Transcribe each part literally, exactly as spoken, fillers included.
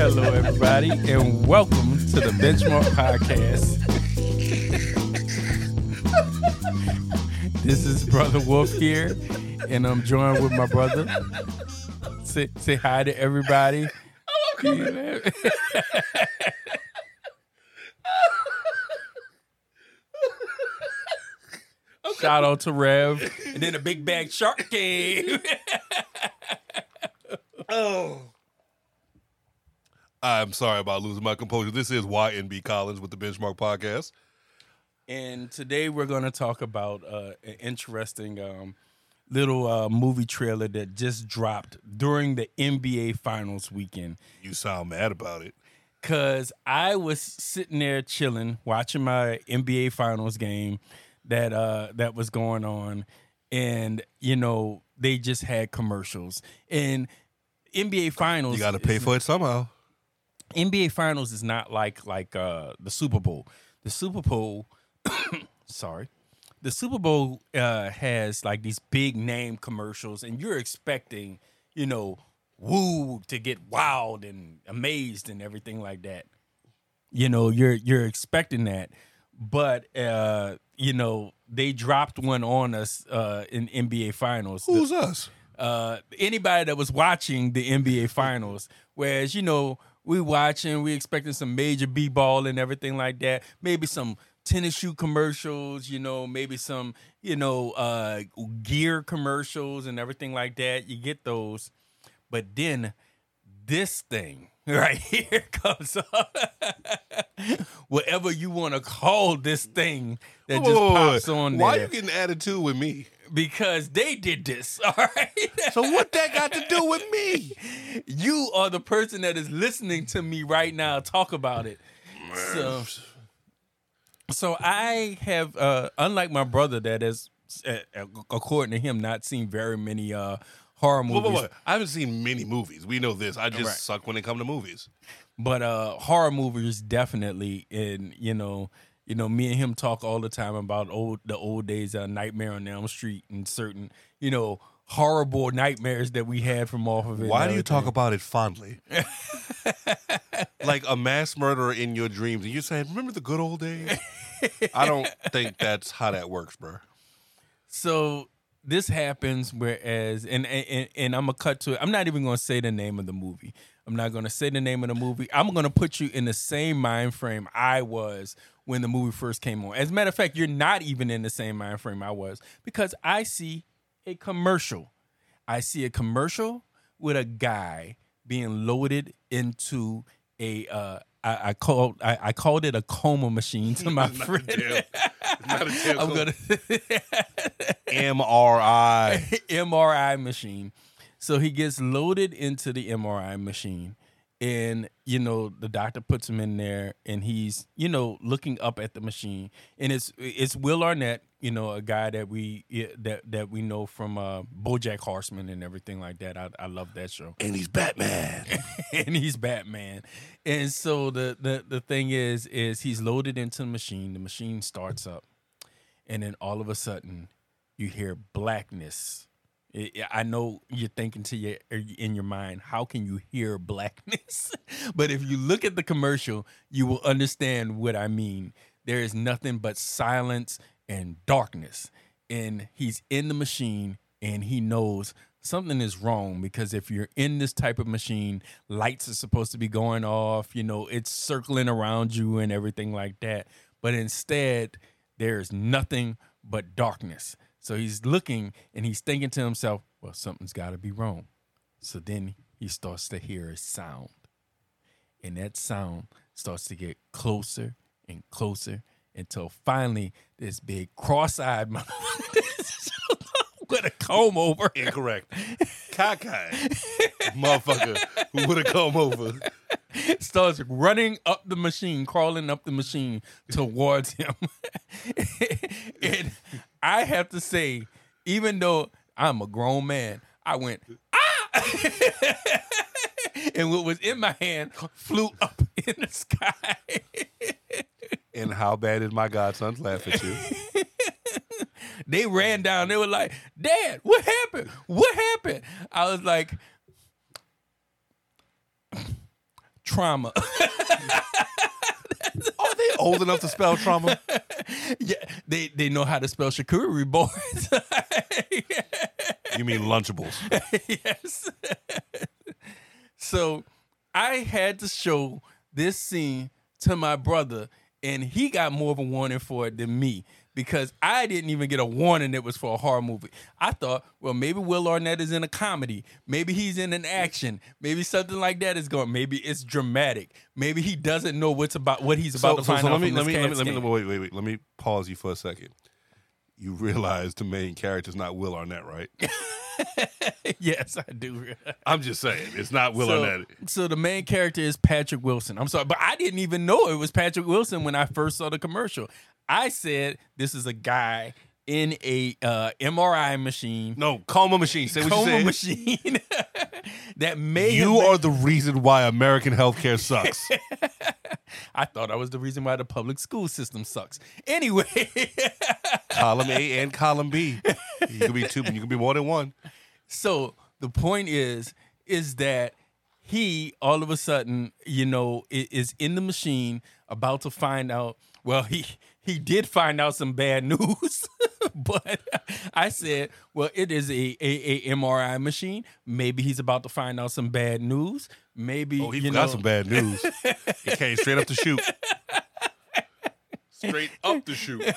Hello, everybody, and welcome to the Benchmark Podcast. This is Brother Wolf here, and I'm joined with my brother. Say, say hi to everybody. Oh, you know? Shout out to Rev, and then a big bag shark came. Oh. I'm sorry about losing my composure. This is Y N B Collins with the Benchmark Podcast. And today we're going to talk about uh, an interesting um, little uh, movie trailer that just dropped during the N B A Finals weekend. You sound mad about it. Because I was sitting there chilling, watching my N B A Finals game that uh, that was going on. And, you know, they just had commercials. And N B A Finals... You got to pay for it somehow. N B A Finals is not like like uh, the Super Bowl. The Super Bowl, sorry, the Super Bowl uh, has like these big name commercials, and you're expecting, you know, woo to get wild and amazed and everything like that. You know, you're you're expecting that, but uh, you know they dropped one on us uh, in N B A Finals. Who's the, us? Uh, anybody that was watching the N B A Finals, whereas you know. We watching, we expecting some major B-ball and everything like that. Maybe some tennis shoe commercials, you know, maybe some, you know, uh, gear commercials and everything like that. You get those. But then this thing right here comes up. Whatever you want to call this thing that whoa, just pops whoa, whoa. on Why there. Why are you getting attitude with me? Because they did this, all right? So what that got to do with me? You are the person that is listening to me right now talk about it. So, so I have, uh, unlike my brother that has, uh, according to him, not seen very many uh, horror movies. Whoa, whoa, whoa. I haven't seen many movies. We know this. I just right. suck when it comes to movies. But uh, horror movies definitely, and, you know... You know, me and him talk all the time about old the old days, uh, Nightmare on Elm Street, and certain, you know, horrible nightmares that we had from off of it. Why do you talk about it fondly? Like a mass murderer in your dreams, and you're saying, "Remember the good old days?" I don't think that's how that works, bro. So this happens, whereas, and and and I'm gonna cut to it. I'm not even gonna say the name of the movie. I'm not gonna say the name of the movie. I'm gonna put you in the same mind frame I was. When the movie first came on. As a matter of fact, you're not even in the same mind frame I was, because I see a commercial. I see a commercial with a guy being loaded into a uh, I, I called I, I called it a coma machine to my friend. It's not a damn I'm gonna M R I M R I machine. So he gets loaded into the M R I machine. And, you know, the doctor puts him in there, and he's, you know, looking up at the machine. And it's it's Will Arnett, you know, a guy that we that that we know from uh, BoJack Horseman and everything like that. I, I love that show. And he's Batman. and he's Batman. And so the, the, the thing is, is he's loaded into the machine. The machine starts up. And then all of a sudden, you hear blackness. I know you're thinking to your in your mind, how can you hear blackness? But if you look at the commercial, you will understand what I mean. There is nothing but silence and darkness. And he's in the machine, and he knows something is wrong, because if you're in this type of machine, lights are supposed to be going off. You know, it's circling around you and everything like that. But instead, there is nothing but darkness. So he's looking, and he's thinking to himself, well, something's got to be wrong. So then he starts to hear a sound. And that sound starts to get closer and closer until finally this big cross-eyed motherfucker with a comb over. Incorrect. Cockeyed motherfucker with a comb over. Starts running up the machine, crawling up the machine towards him. And I have to say, even though I'm a grown man, I went, ah! And what was in my hand flew up in the sky. And how bad is my godson's laugh at you? They ran down. They were like, Dad, what happened? What happened? I was like... trauma. Are they old enough to spell trauma? Yeah, they they know how to spell charcuterie boards. Yeah. You mean Lunchables? Yes. So I had to show this scene to my brother, and he got more of a warning for it than me because I didn't even get a warning that was for a horror movie. I thought, well, maybe Will Arnett is in a comedy. Maybe he's in an action. Maybe something like that is going. Maybe it's dramatic. Maybe he doesn't know what's about what he's about so, to so, find so out. Let me, from let me, let me, let me, wait, wait, wait. Let me pause you for a second. You realize the main character's not Will Arnett, right? Yes, I do. I'm just saying, it's not Will so, Arnett. So the main character is Patrick Wilson. I'm sorry, but I didn't even know it was Patrick Wilson when I first saw the commercial. I said, this is a guy in a uh, M R I machine. No, coma machine. Say what coma you said. Coma machine. That may You are made- the reason why American healthcare sucks. I thought I was the reason why the public school system sucks. Anyway. Column A and column B. You can be two, but you can be more than one. So the point is, is that he all of a sudden, you know, is in the machine about to find out. Well, he he did find out some bad news. But I said, well, it is a, a, a M R I machine. Maybe he's about to find out some bad news. Maybe oh, he you got know. some bad news. It came straight up the chute. Straight up the chute.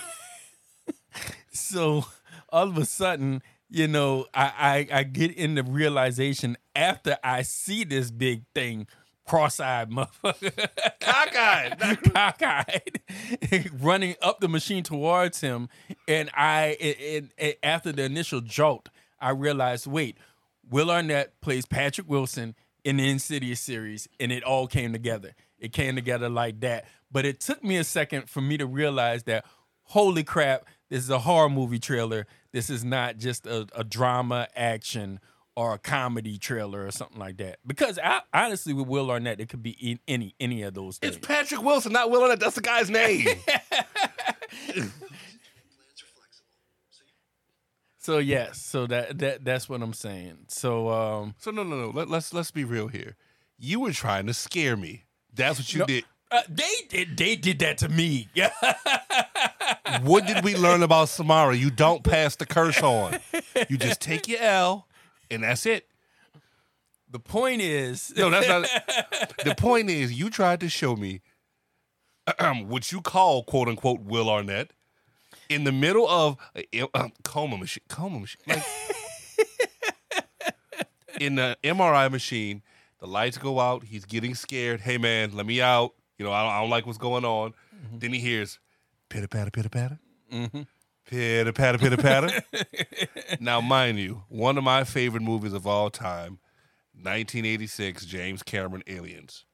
So all of a sudden, you know, I, I I get in the realization after I see this big thing, cross-eyed motherfucker, cockeyed, cockeyed, running up the machine towards him, and I and, and after the initial jolt, I realized, wait, Will Arnett plays Patrick Wilson in the Insidious series, and it all came together. It came together like that. But it took me a second for me to realize that, holy crap, this is a horror movie trailer. This is not just a, a drama, action, or a comedy trailer or something like that. Because I, honestly, with Will Arnett, it could be any any of those things. It's Patrick Wilson, not Will Arnett. That's the guy's name. So yes, yeah, so that that that's what I'm saying. So um, so no no no. Let, let's let's be real here. You were trying to scare me. That's what you no, did. Uh, they did. They did that to me. Yeah. What did we learn about Samara? You don't pass the curse on. You just take your L, and that's it. The point is... No, that's not... The point is, you tried to show me what you call, quote-unquote, Will Arnett in the middle of a, um, coma machine. Coma machine. Like, in the M R I machine, the lights go out. He's getting scared. Hey, man, let me out. You know, I don't, I don't like what's going on. Mm-hmm. Then he hears... Pitter patter, pitter patter. Mm-hmm. Pitter patter, pitter patter. Now, mind you, one of my favorite movies of all time, nineteen eighty-six, James Cameron Aliens.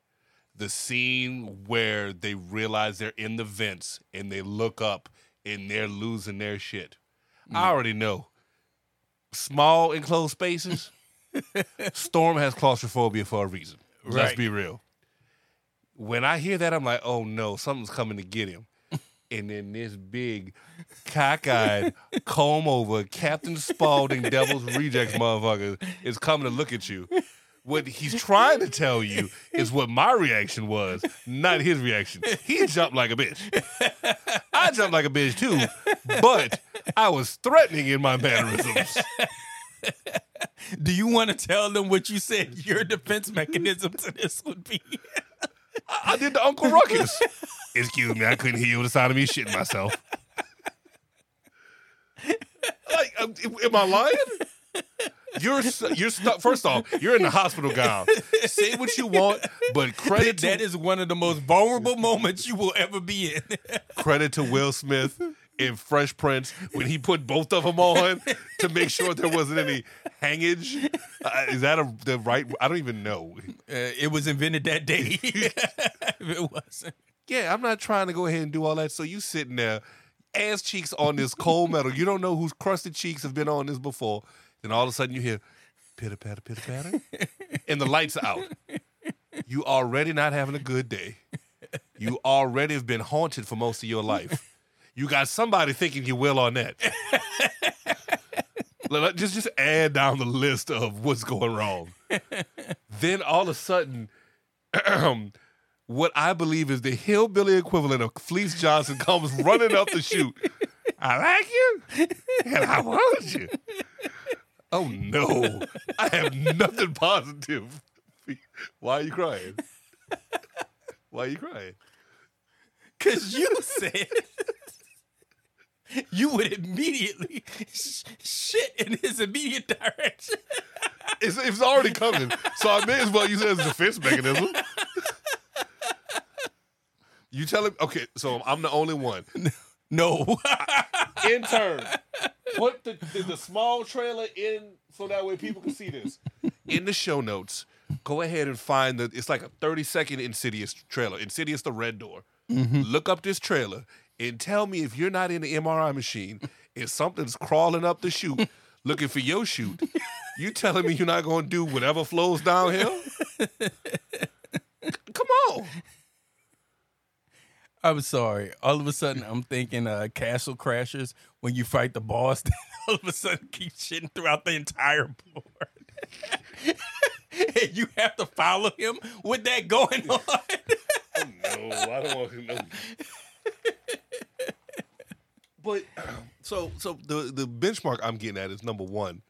The scene where they realize they're in the vents and they look up and they're losing their shit. Mm. I already know. Small enclosed spaces. Storm has claustrophobia for a reason. Right. Let's be real. When I hear that, I'm like, oh no, something's coming to get him. And then this big, cockeyed, comb-over, Captain Spaulding, Devil's Rejects motherfucker is coming to look at you. What he's trying to tell you is what my reaction was, not his reaction. He jumped like a bitch. I jumped like a bitch, too, but I was threatening in my mannerisms. Do you want to tell them what you said your defense mechanism to this would be? I, I did the Uncle Ruckus. Excuse me, I couldn't hear you on the side of me shitting myself. Like, am, am I lying? You're you're stuck. First off, you're in the hospital gown. Say what you want, but credit that, to, that is one of the most vulnerable moments you will ever be in. Credit to Will Smith in Fresh Prince when he put both of them on to make sure there wasn't any hangage. Uh, is that a, the right? I don't even know. Uh, it was invented that day. It wasn't. Yeah, I'm not trying to go ahead and do all that. So you sitting there, ass cheeks on this cold metal. You don't know whose crusted cheeks have been on this before. Then all of a sudden you hear pitter, patter, pitter, patter. And the lights are out. You already not having a good day. You already have been haunted for most of your life. You got somebody thinking you Will Arnett. just, just add down the list of what's going wrong. Then all of a sudden... what I believe is the hillbilly equivalent of Fleece Johnson comes running up the chute. I like you and I want you. Oh, no. I have nothing positive. Why are you crying? Why are you crying? Because you said you would immediately sh- shit in his immediate direction. It's, it's already coming. So I may as well use it as a defense mechanism. You tell him, okay, so I'm the only one. No. Intern, put the, the, the small trailer in so that way people can see this. In the show notes, go ahead and find the, it's like a thirty second Insidious trailer, Insidious the Red Door. Mm-hmm. Look up this trailer and tell me if you're not in the M R I machine and something's crawling up the chute looking for your chute. You telling me you're not going to do whatever flows downhill? C- come on. I'm sorry. All of a sudden, I'm thinking uh, Castle Crashers when you fight the boss. All of a sudden, keep shitting throughout the entire board, and you have to follow him with that going on. Oh, no, I don't want to know. But so, so the the benchmark I'm getting at is number one.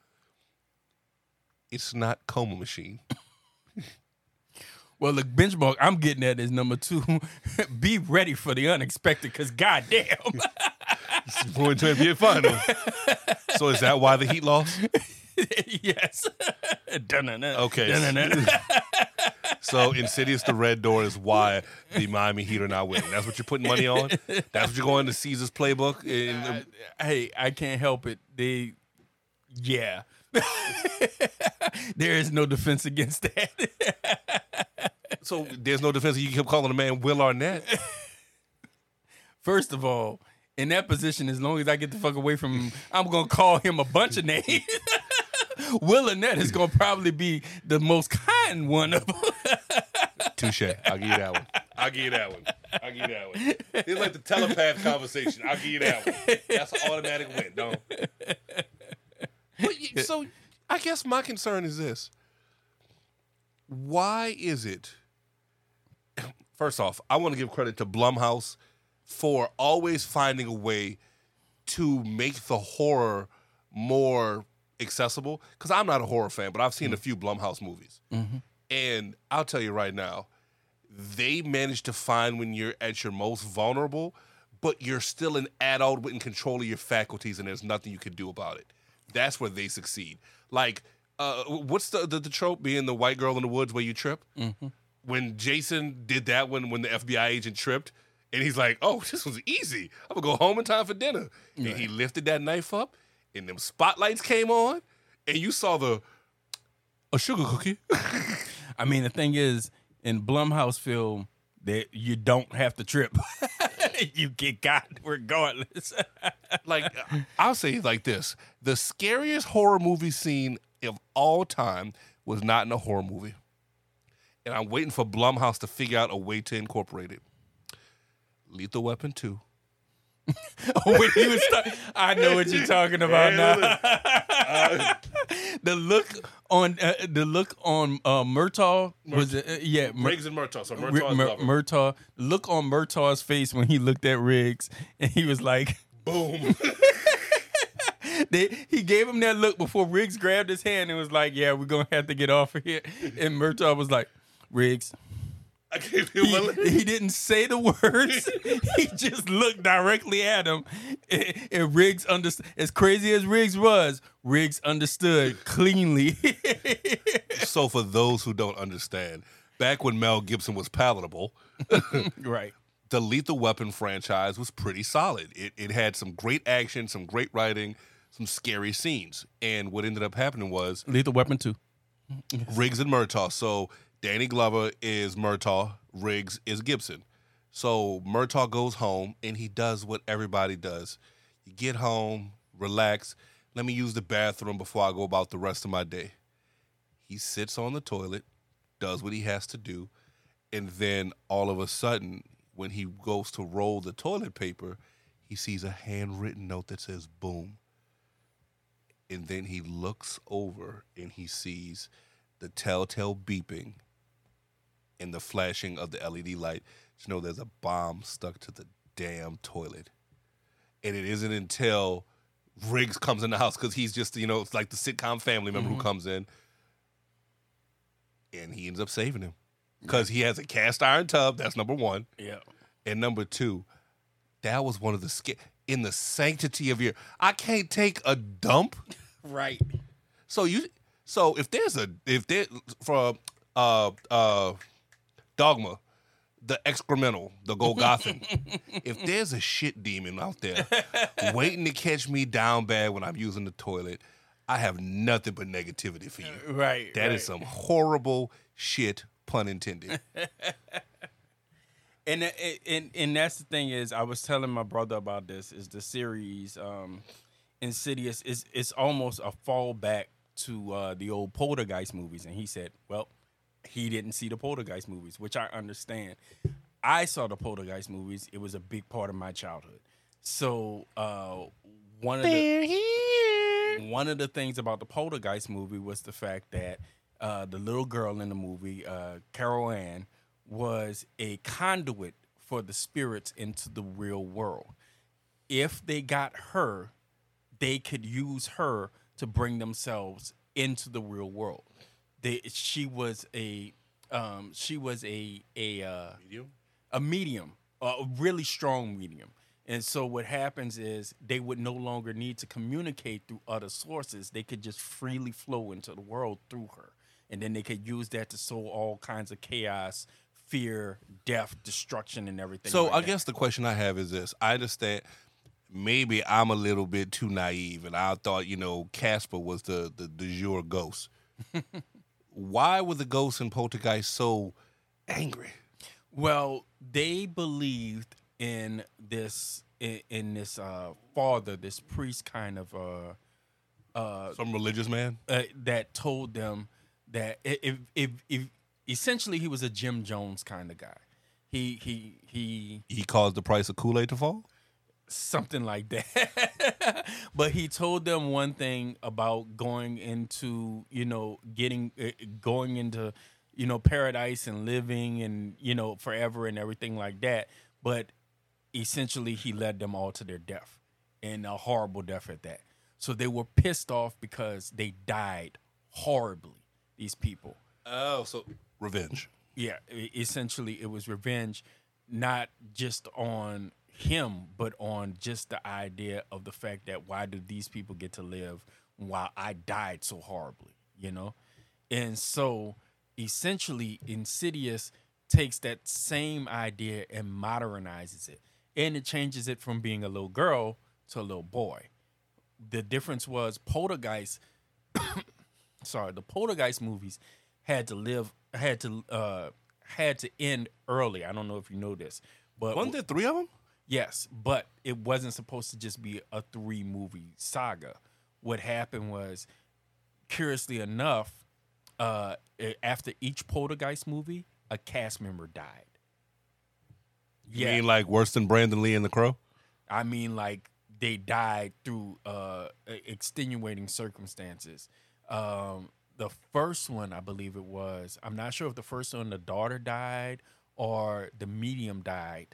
It's not Coma Machine. Well, the benchmark I'm getting at is number two. Be ready for the unexpected, because goddamn, it's the twenty-eight final. So is that why the Heat lost? Yes. Dun-dun-dun. Okay. Dun-dun-dun. So Insidious the Red Door is why the Miami Heat are not winning. That's what you're putting money on. That's what you're going to Caesar's Playbook. And, uh, hey, I can't help it. They, yeah. There is no defense against that. So there's no defense. You keep calling a man Will Arnett. First of all, in that position, as long as I get the fuck away from him, I'm going to call him a bunch of names. Will Arnett is going to probably be the most kind one of them. Touche. I'll give you that one. I'll give you that one. I'll give you that one. It's like the telepath conversation. I'll give you that one. That's an automatic win, no? But, so I guess my concern is this. Why is it? First off, I want to give credit to Blumhouse for always finding a way to make the horror more accessible. Because I'm not a horror fan, but I've seen mm-hmm. a few Blumhouse movies. Mm-hmm. And I'll tell you right now, they manage to find when you're at your most vulnerable, but you're still an adult in control of your faculties and there's nothing you can do about it. That's where they succeed. Like, uh, what's the, the, the trope being the white girl in the woods where you trip? Mm-hmm. When Jason did that one, when the F B I agent tripped, and he's like, oh, this was easy. I'm going to go home in time for dinner. Right. And he lifted that knife up, and them spotlights came on, and you saw the a sugar cookie. I mean, the thing is, in Blumhouse film, that you don't have to trip. You get got regardless. Like, I'll say it like this. The scariest horror movie scene of all time was not in a horror movie. And I'm waiting for Blumhouse to figure out a way to incorporate it. Lethal Weapon two. Oh, wait, he was ta- I know what you're talking about now. Uh, the look on uh, the look on uh, Murtaugh was Murtaugh. Uh, yeah, Mur- Riggs and Murtaugh. So Murtaugh, Mur- Murtaugh. Look on Murtaugh's face when he looked at Riggs, and he was like, boom. They, he gave him that look before Riggs grabbed his hand and was like, yeah, we're going to have to get off of here. And Murtaugh was like, Riggs. I gave him he, my he didn't say the words. He just looked directly at him. And, and Riggs understood. As crazy as Riggs was, Riggs understood cleanly. So for those who don't understand, back when Mel Gibson was palatable, right, the Lethal Weapon franchise was pretty solid. It, it had some great action, some great writing, some scary scenes. And what ended up happening was Lethal Weapon two. Riggs and Murtaugh. So Danny Glover is Murtaugh. Riggs is Gibson. So Murtaugh goes home, and he does what everybody does. You get home, relax. Let me use the bathroom before I go about the rest of my day. He sits on the toilet, does what he has to do, and then all of a sudden, when he goes to roll the toilet paper, he sees a handwritten note that says, boom. And then he looks over, and he sees the telltale beeping and the flashing of the L E D light to know there's a bomb stuck to the damn toilet. And it isn't until Riggs comes in the house, because he's just, you know, it's like the sitcom family member mm-hmm. who comes in, and he ends up saving him because he has a cast iron tub. That's number one. Yeah. And number two, that was one of the sca- in the sanctity of your. I can't take a dump. Right. So you. So if there's a if there for uh uh Dogma, the excremental, the Golgothan. If there's a shit demon out there waiting to catch me down bad when I'm using the toilet, I have nothing but negativity for you. Uh, right. That right. is some horrible shit, pun intended. and and and that's the thing is, I was telling my brother about this. Is the series um, Insidious is it's almost a fallback to uh, the old Poltergeist movies, and he said, well. He didn't see the Poltergeist movies, which I understand. I saw the Poltergeist movies. It was a big part of my childhood. So uh, one of They're the here. one of the things about the Poltergeist movie was the fact that uh, the little girl in the movie, uh, Carol Ann, was a conduit for the spirits into the real world. If they got her, they could use her to bring themselves into the real world. They, she was a, um, she was a a uh, medium, a medium, a really strong medium. And so what happens is they would no longer need to communicate through other sources. They could just freely flow into the world through her, and then they could use that to sow all kinds of chaos, fear, death, destruction, and everything. So like I that. guess the question I have is this: I understand. Maybe I'm a little bit too naive, and I thought you know Casper was the the du jour ghost. Why were the ghosts and Poltergeist so angry? Well, they believed in this in, in this uh, father, this priest kind of uh, uh, some religious man uh, that told them that if, if if essentially he was a Jim Jones kind of guy. He he he he caused the price of Kool-Aid to fall? Something like that. But he told them one thing about going into, you know, getting, uh, going into, you know, paradise and living and, you know, forever and everything like that. But essentially he led them all to their death, and a horrible death at that. So they were pissed off because they died horribly, these people. Oh, so revenge. Yeah. Essentially it was revenge, not just on him, but on just the idea of the fact that why do these people get to live while I died so horribly, you know? And so essentially Insidious takes that same idea and modernizes it, and it changes it from being a little girl to a little boy. The difference was Poltergeist, sorry, the Poltergeist movies had to live, had to, uh, had to end early. I don't know if you know this, but wasn't there three of them? Yes, but it wasn't supposed to just be a three-movie saga. What happened was, curiously enough, uh, after each Poltergeist movie, a cast member died. You yeah. mean like worse than Brandon Lee and The Crow? I mean like they died through uh, extenuating circumstances. Um, the first one, I believe it was, I'm not sure if the first one the daughter died or the medium died.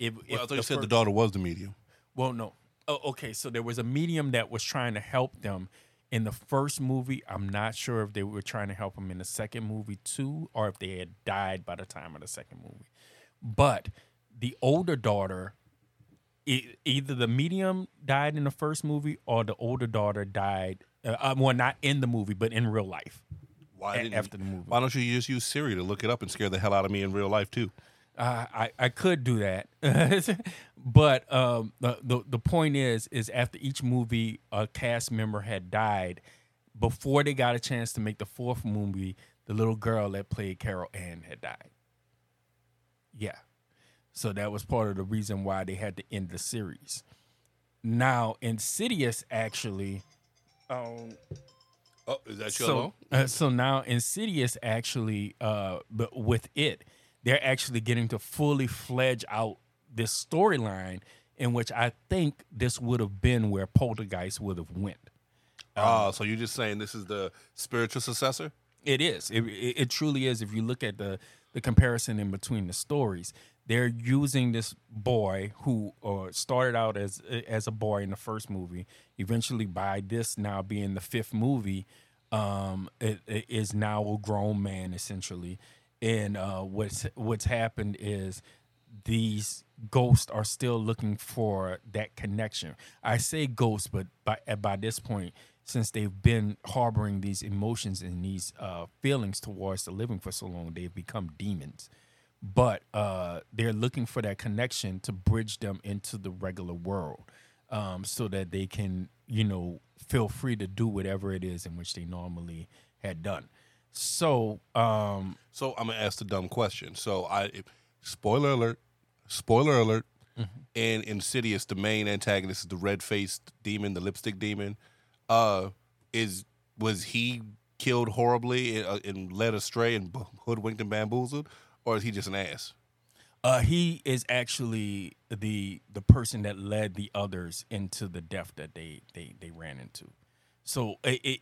If, well, if I thought you said first, the daughter was the medium. Well, no. Oh, okay, so there was a medium that was trying to help them in the first movie. I'm not sure if they were trying to help them in the second movie too, or if they had died by the time of the second movie. But the older daughter, it, either the medium died in the first movie or the older daughter died. Uh, well, not in the movie, but in real life. Why a- after the movie? Why don't you just use Siri to look it up and scare the hell out of me in real life too? Uh, I, I could do that, but um, the, the the point is is after each movie a cast member had died. Before they got a chance to make the fourth movie, the little girl that played Carol Ann had died. Yeah, so that was part of the reason why they had to end the series. Now Insidious actually, um, oh, is that your so uh, so now Insidious actually, uh, but with it. They're actually getting to fully fledge out this storyline, in which I think this would have been where Poltergeist would have went. Oh, um, so you're just saying this is the spiritual successor? It is. It, it, it truly is. If you look at the the comparison in between the stories. They're using this boy who uh, started out as as a boy in the first movie. Eventually, by this now being the fifth movie, um, it, it is now a grown man essentially. And uh, what's what's happened is these ghosts are still looking for that connection. I say ghosts, but by by this point, since they've been harboring these emotions and these uh, feelings towards the living for so long, they've become demons. But uh, they're looking for that connection to bridge them into the regular world, um, so that they can, you know, feel free to do whatever it is in which they normally had done. So, um, so I'm gonna ask the dumb question. So, I spoiler alert, spoiler alert. Mm-hmm. In Insidious, the main antagonist is the red-faced demon, the lipstick demon. Uh, is was he killed horribly and, uh, and led astray and hoodwinked and bamboozled? Or is he just an ass? Uh, he is actually the the person that led the others into the death that they they, they ran into. So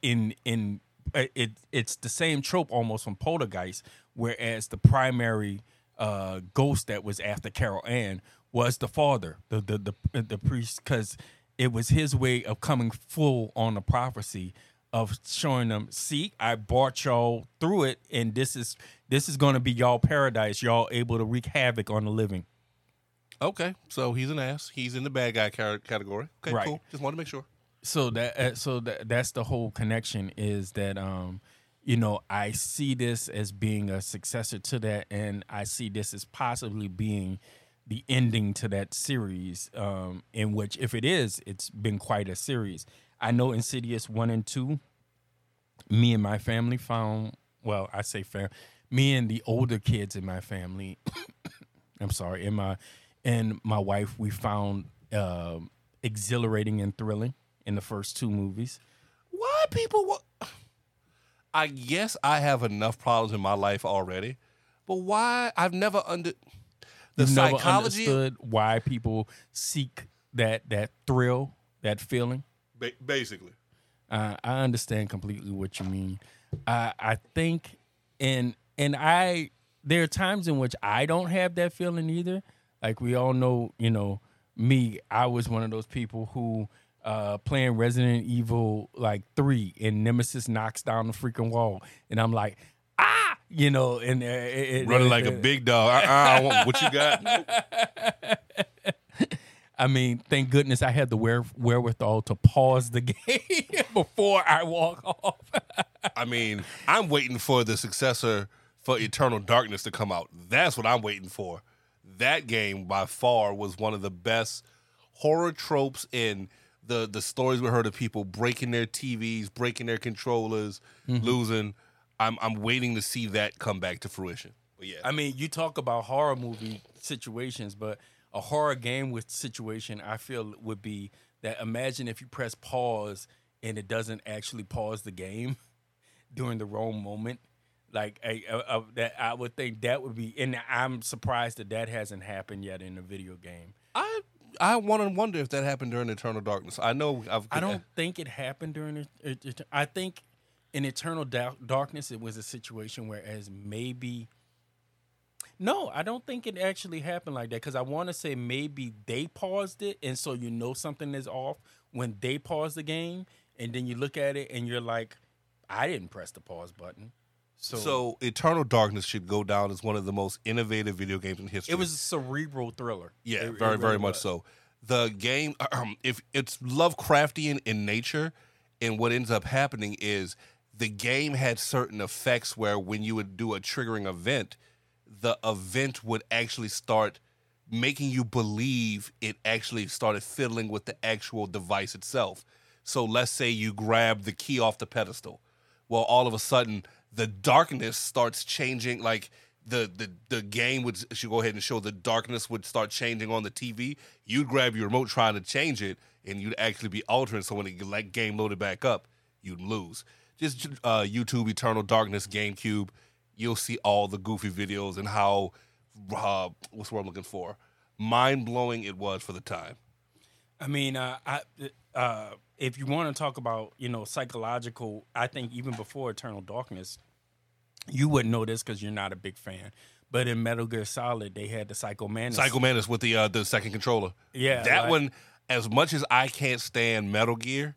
in in it it's the same trope almost from Poltergeist, whereas the primary uh, ghost that was after Carol Ann was the father, the the the, the priest, because it was his way of coming full on the prophecy. Of showing them, see, I brought y'all through it, and this is this is going to be y'all paradise. Y'all able to wreak havoc on the living. Okay, so he's an ass. He's in the bad guy category. Okay, right. Cool. Just wanted to make sure. So that uh, so that, that's the whole connection is that um, you know, I see this as being a successor to that, and I see this as possibly being the ending to that series. Um, in which, if it is, it's been quite a series. I know Insidious one and two, me and my family found, well, I say fam, me and the older kids in my family, I'm sorry, and my, and my wife, we found uh, exhilarating and thrilling in the first two movies. Why people, wa- I guess I have enough problems in my life already, but why, I've never, under- the You've psychology- never understood why people seek that that thrill, that feeling. Basically, uh, I understand completely what you mean. I, I think, and and I, there are times in which I don't have that feeling either. Like we all know, you know, me. I was one of those people who uh, playing Resident Evil like three, and Nemesis knocks down the freaking wall, and I'm like, ah, you know, and uh, it, running it, like it, a big dog. uh, I want what you got. Nope. I mean, thank goodness I had the where, wherewithal to pause the game before I walk off. I mean, I'm waiting for the successor for Eternal Darkness to come out. That's what I'm waiting for. That game, by far, was one of the best horror tropes in the, the stories we heard of people breaking their T Vs, breaking their controllers, mm-hmm. losing. I'm I'm waiting to see that come back to fruition. But yeah, I mean, you talk about horror movie situations, but... A horror game with situation, I feel, would be that imagine if you press pause and it doesn't actually pause the game during the wrong moment. Like, I, I, that I would think that would be, and I'm surprised that that hasn't happened yet in a video game. I I want to wonder if that happened during Eternal Darkness. I know I've. I don't think it happened during. I think in Eternal Darkness it was a situation whereas maybe. No, I don't think it actually happened like that because I want to say maybe they paused it, and so you know something is off when they pause the game, and then you look at it and you're like, I didn't press the pause button. So, so Eternal Darkness should go down as one of the most innovative video games in history. It was a cerebral thriller. Yeah, it, very, it really very much was. So. The game, um, if it's Lovecraftian in nature, and what ends up happening is the game had certain effects where when you would do a triggering event, the event would actually start making you believe it actually started fiddling with the actual device itself. So let's say you grab the key off the pedestal. Well, all of a sudden, the darkness starts changing. Like the the, the game would should go ahead and show the darkness would start changing on the T V. You'd grab your remote trying to change it, and you'd actually be altering. So when the like, game loaded back up, you'd lose. Just uh, YouTube, Eternal Darkness, GameCube. You'll see all the goofy videos and how, uh, what's the word I'm looking for? Mind-blowing it was for the time. I mean, uh, I, uh, if you want to talk about, you know, psychological, I think even before Eternal Darkness, you wouldn't know this because you're not a big fan. But in Metal Gear Solid, they had the Psycho Mantis. Psycho Mantis with the uh, the second controller. Yeah. That like, one, as much as I can't stand Metal Gear,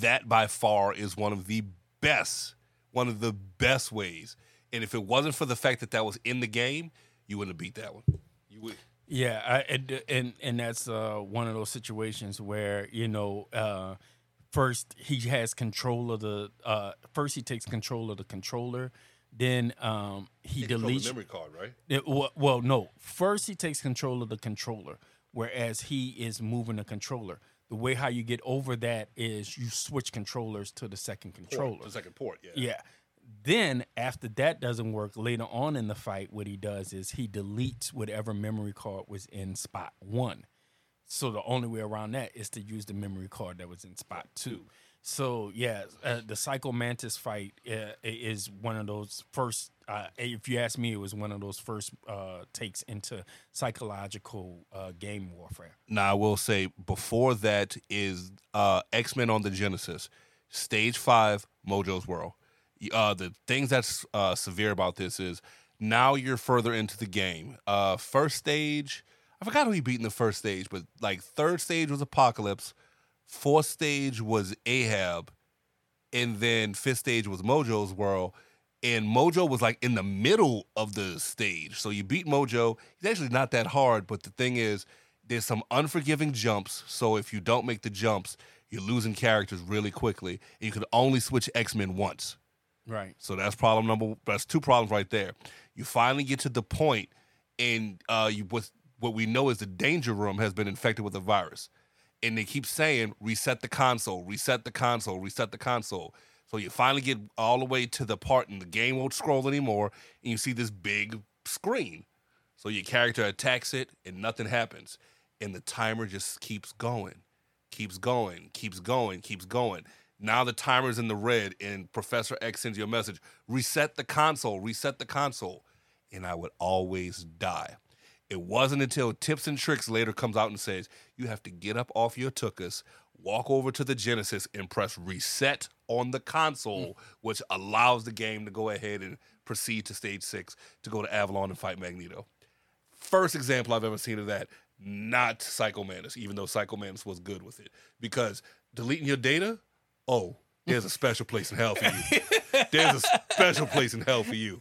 that by far is one of the best, one of the best ways. And if it wasn't for the fact that that was in the game, you wouldn't have beat that one. You would. Yeah, I, and, and and that's uh, one of those situations where, you know, uh, first he has control of the, uh, first he takes control of the controller. Then um, he they deletes the memory card, right? It, well, well, no. First, he takes control of the controller, whereas he is moving the controller. The way how you get over that is you switch controllers to the second controller, port, the second port. Yeah. Yeah. Then after that doesn't work, later on in the fight, what he does is he deletes whatever memory card was in spot one. So the only way around that is to use the memory card that was in spot two. So, yeah, uh, the Psycho Mantis fight uh, is one of those first, uh, if you ask me, it was one of those first uh, takes into psychological uh, game warfare. Now, I will say before that is uh, X-Men on the Genesis, Stage five, Mojo's World. Uh, the things that's uh, severe about this is now you're further into the game. Uh, first stage, I forgot who he beat in the first stage, but like third stage was Apocalypse. Fourth stage was Ahab, and then fifth stage was Mojo's World, and Mojo was like in the middle of the stage. So you beat Mojo. He's actually not that hard, but the thing is, there's some unforgiving jumps, so if you don't make the jumps, you're losing characters really quickly, and you can only switch X-Men once. Right. So that's problem number one. That's two problems right there. You finally get to the point, and uh, you with, what we know is the danger room has been infected with a virus. And they keep saying, reset the console, reset the console, reset the console. So you finally get all the way to the part and the game won't scroll anymore, and you see this big screen. So your character attacks it, and nothing happens. And the timer just keeps going, keeps going, keeps going, keeps going. Now the timer's in the red, and Professor X sends you a message, reset the console, reset the console. And I would always die. It wasn't until Tips and Tricks later comes out and says, you have to get up off your tuchus, walk over to the Genesis, and press reset on the console, mm. which allows the game to go ahead and proceed to stage six to go to Avalon and fight Magneto. First example I've ever seen of that, not Psycho Mantis, even though Psycho Mantis was good with it. Because deleting your data, oh, there's a special place in hell for you. There's a special place in hell for you.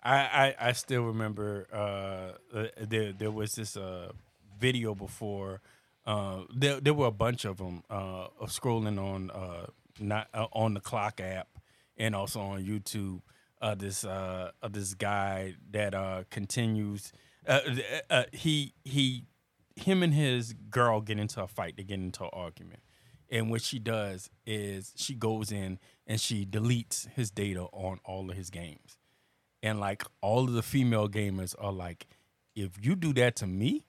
I, I, I still remember uh, there there was this uh, video before. Uh, there there were a bunch of them uh, of scrolling on uh, not uh, on the Clock app and also on YouTube. Uh, this uh, of this guy that uh, continues. Uh, uh, he he him and his girl get into a fight. They get into an argument, and what she does is she goes in and she deletes his data on all of his games. And, like, all of the female gamers are like, if you do that to me,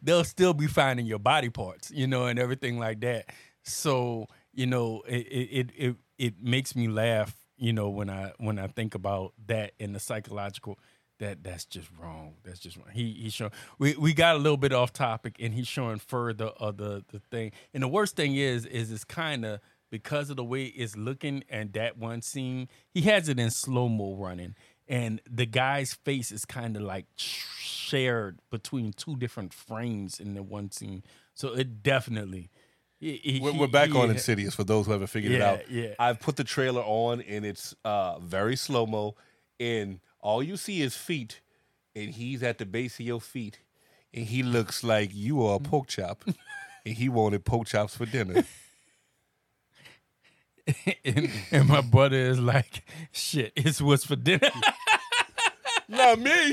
they'll still be finding your body parts, you know, and everything like that. So, you know, it it it, it makes me laugh, you know, when I when I think about that in the psychological, that that's just wrong. That's just wrong. He, he showing, we, we got a little bit off topic, and he's showing further of the, the thing. And the worst thing is, is it's kind of, because of the way it's looking and that one scene, he has it in slow-mo running. And the guy's face is kind of like shared between two different frames in the one scene. So it definitely... It, we're, he, we're back he, on Insidious for those who haven't figured yeah, it out. Yeah. I've put the trailer on, and it's uh, very slow-mo. And all you see is feet, and he's at the base of your feet. And he looks like you are a pork chop, and he wanted pork chops for dinner. And, and my brother is like, shit, it's what's for dinner. Not me.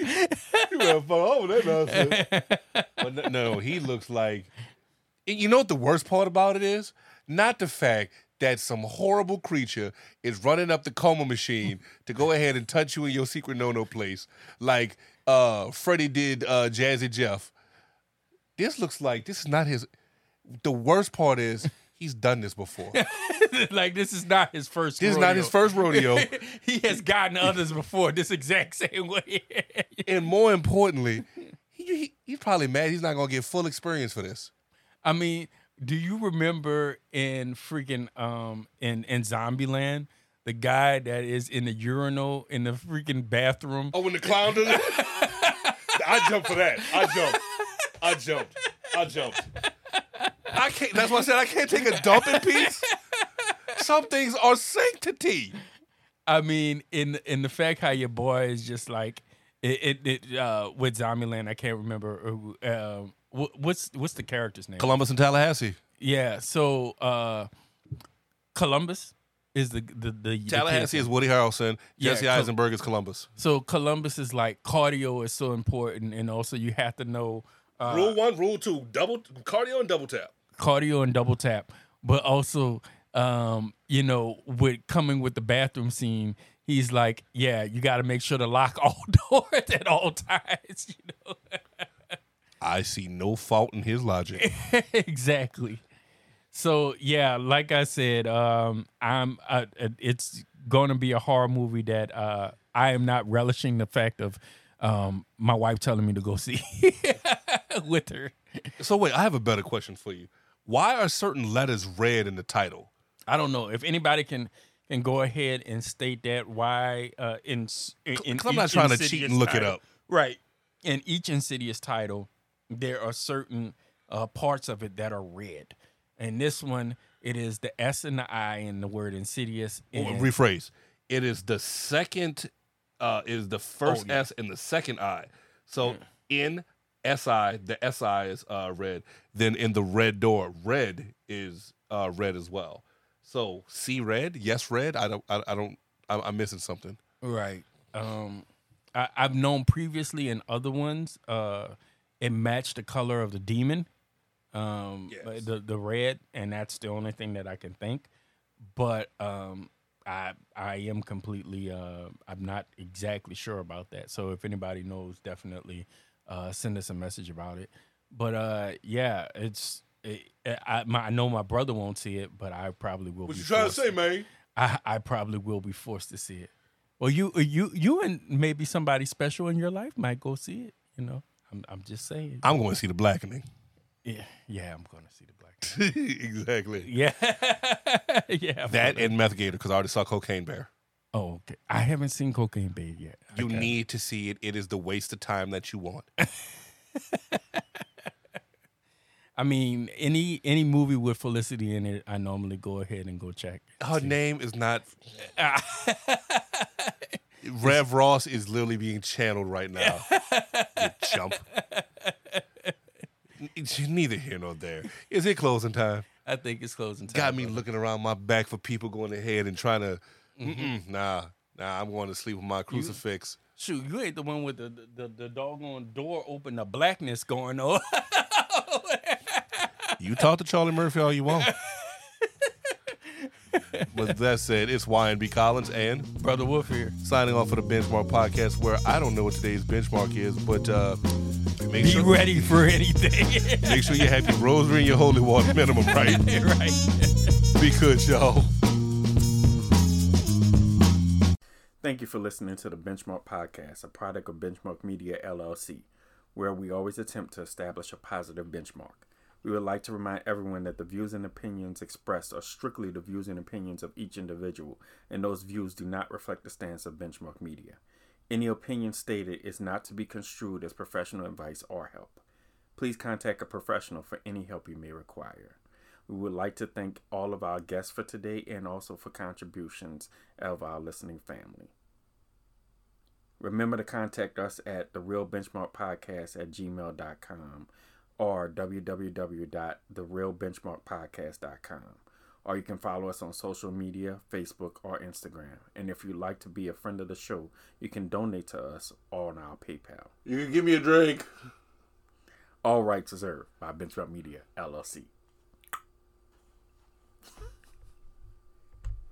You better fuck over that nonsense. But no, no, he looks like... You know what the worst part about it is? Not the fact that some horrible creature is running up the coma machine to go ahead and touch you in your secret no-no place like uh, Freddie did uh, Jazzy Jeff. This looks like... This is not his... The worst part is... He's done this before. Like, this is not his first rodeo. This is not his first rodeo. He has gotten others before this exact same way. And more importantly, he, he, he's probably mad he's not going to get full experience for this. I mean, do you remember in freaking um, in, in Zombieland, the guy that is in the urinal in the freaking bathroom. Oh, when the clown does it? I jumped for that. I jumped. I jumped. I jumped. I can't. That's why I said I can't take a dump in peace. Some things are sanctity. I mean, in in the fact how your boy is just like it. it, it uh, with Zombieland, I can't remember uh, what's what's the character's name. Columbus and Tallahassee. Yeah. So uh, Columbus is the the, the Tallahassee the is Woody Harrelson. Yeah, Jesse Eisenberg is Columbus. So Columbus is like cardio is so important, and also you have to know. Uh, rule one, rule two, double cardio and double tap. Cardio and double tap, but also, um, you know, with coming with the bathroom scene, he's like, "Yeah, you got to make sure to lock all doors at all times." You know, I see no fault in his logic. Exactly. So yeah, like I said, um, I'm. Uh, it's going to be a horror movie that uh, I am not relishing the fact of um, my wife telling me to go see. With her. So wait, I have a better question for you. Why are certain letters red in the title? I don't know. If anybody can can go ahead and state that, why uh, in in I'm not trying to cheat and look it up. Right. In each Insidious title, there are certain uh, parts of it that are red. And this one, it is the S and the I in the word Insidious. And well, rephrase. It is the second. Uh, it is the first oh, yeah. S and the second I. So yeah. in. S I, the S I is uh, red. Then in the red door, red is uh, red as well. So see red, yes red. I don't, I, I don't, I'm, I'm missing something. Right. Um, I, I've known previously in other ones, uh, it matched the color of the demon, um, yes. the the red, and that's the only thing that I can think. But um, I I am completely, uh, I'm not exactly sure about that. So if anybody knows, definitely. Uh, send us a message about it. But, uh, yeah, it's it, I, my, I know my brother won't see it, but I probably will. What be you trying to say, to, man? I, I probably will be forced to see it. Well, you you you and maybe somebody special in your life might go see it, you know. I'm I'm just saying. I'm going to see The Blackening. Yeah, yeah, I'm going to see The Blackening. Exactly. Yeah. Yeah. I'm that and Meth Gator, because I already saw Cocaine Bear. Oh, okay. I haven't seen Cocaine Bear yet. You okay. need to see it. It is the waste of time that you want. I mean, any any movie with Felicity in it, I normally go ahead and go check. Her name it. is not... Rev Ross is literally being channeled right now. You chump. Neither here nor there. Is it closing time? I think it's closing time. Got me brother. looking around my back for people going ahead and trying to... Mm-mm. Nah, nah, I'm going to sleep with my crucifix. You, shoot, you ain't the one with the, the, the, the doggone door open, the blackness going on. You talk to Charlie Murphy all you want. But that said, it's Y N B Collins and Brother Wolf here. Signing off for the Benchmark Podcast, where I don't know what today's benchmark is, but uh, make Be sure, ready for anything. Make sure you have your rosary and your holy water minimum, right? Right. Be good, y'all. Thank you for listening to the Benchmark Podcast, a product of Benchmark Media L L C, where we always attempt to establish a positive benchmark. We would like to remind everyone that the views and opinions expressed are strictly the views and opinions of each individual, and those views do not reflect the stance of Benchmark Media. Any opinion stated is not to be construed as professional advice or help. Please contact a professional for any help you may require. We would like to thank all of our guests for today and also for contributions of our listening family. Remember to contact us at the real benchmark podcast at gmail dot com or w w w dot the real benchmark podcast dot com. Or you can follow us on social media, Facebook or Instagram. And if you'd like to be a friend of the show, you can donate to us on our PayPal. You can give me a drink. All rights reserved by Benchmark Media, L L C.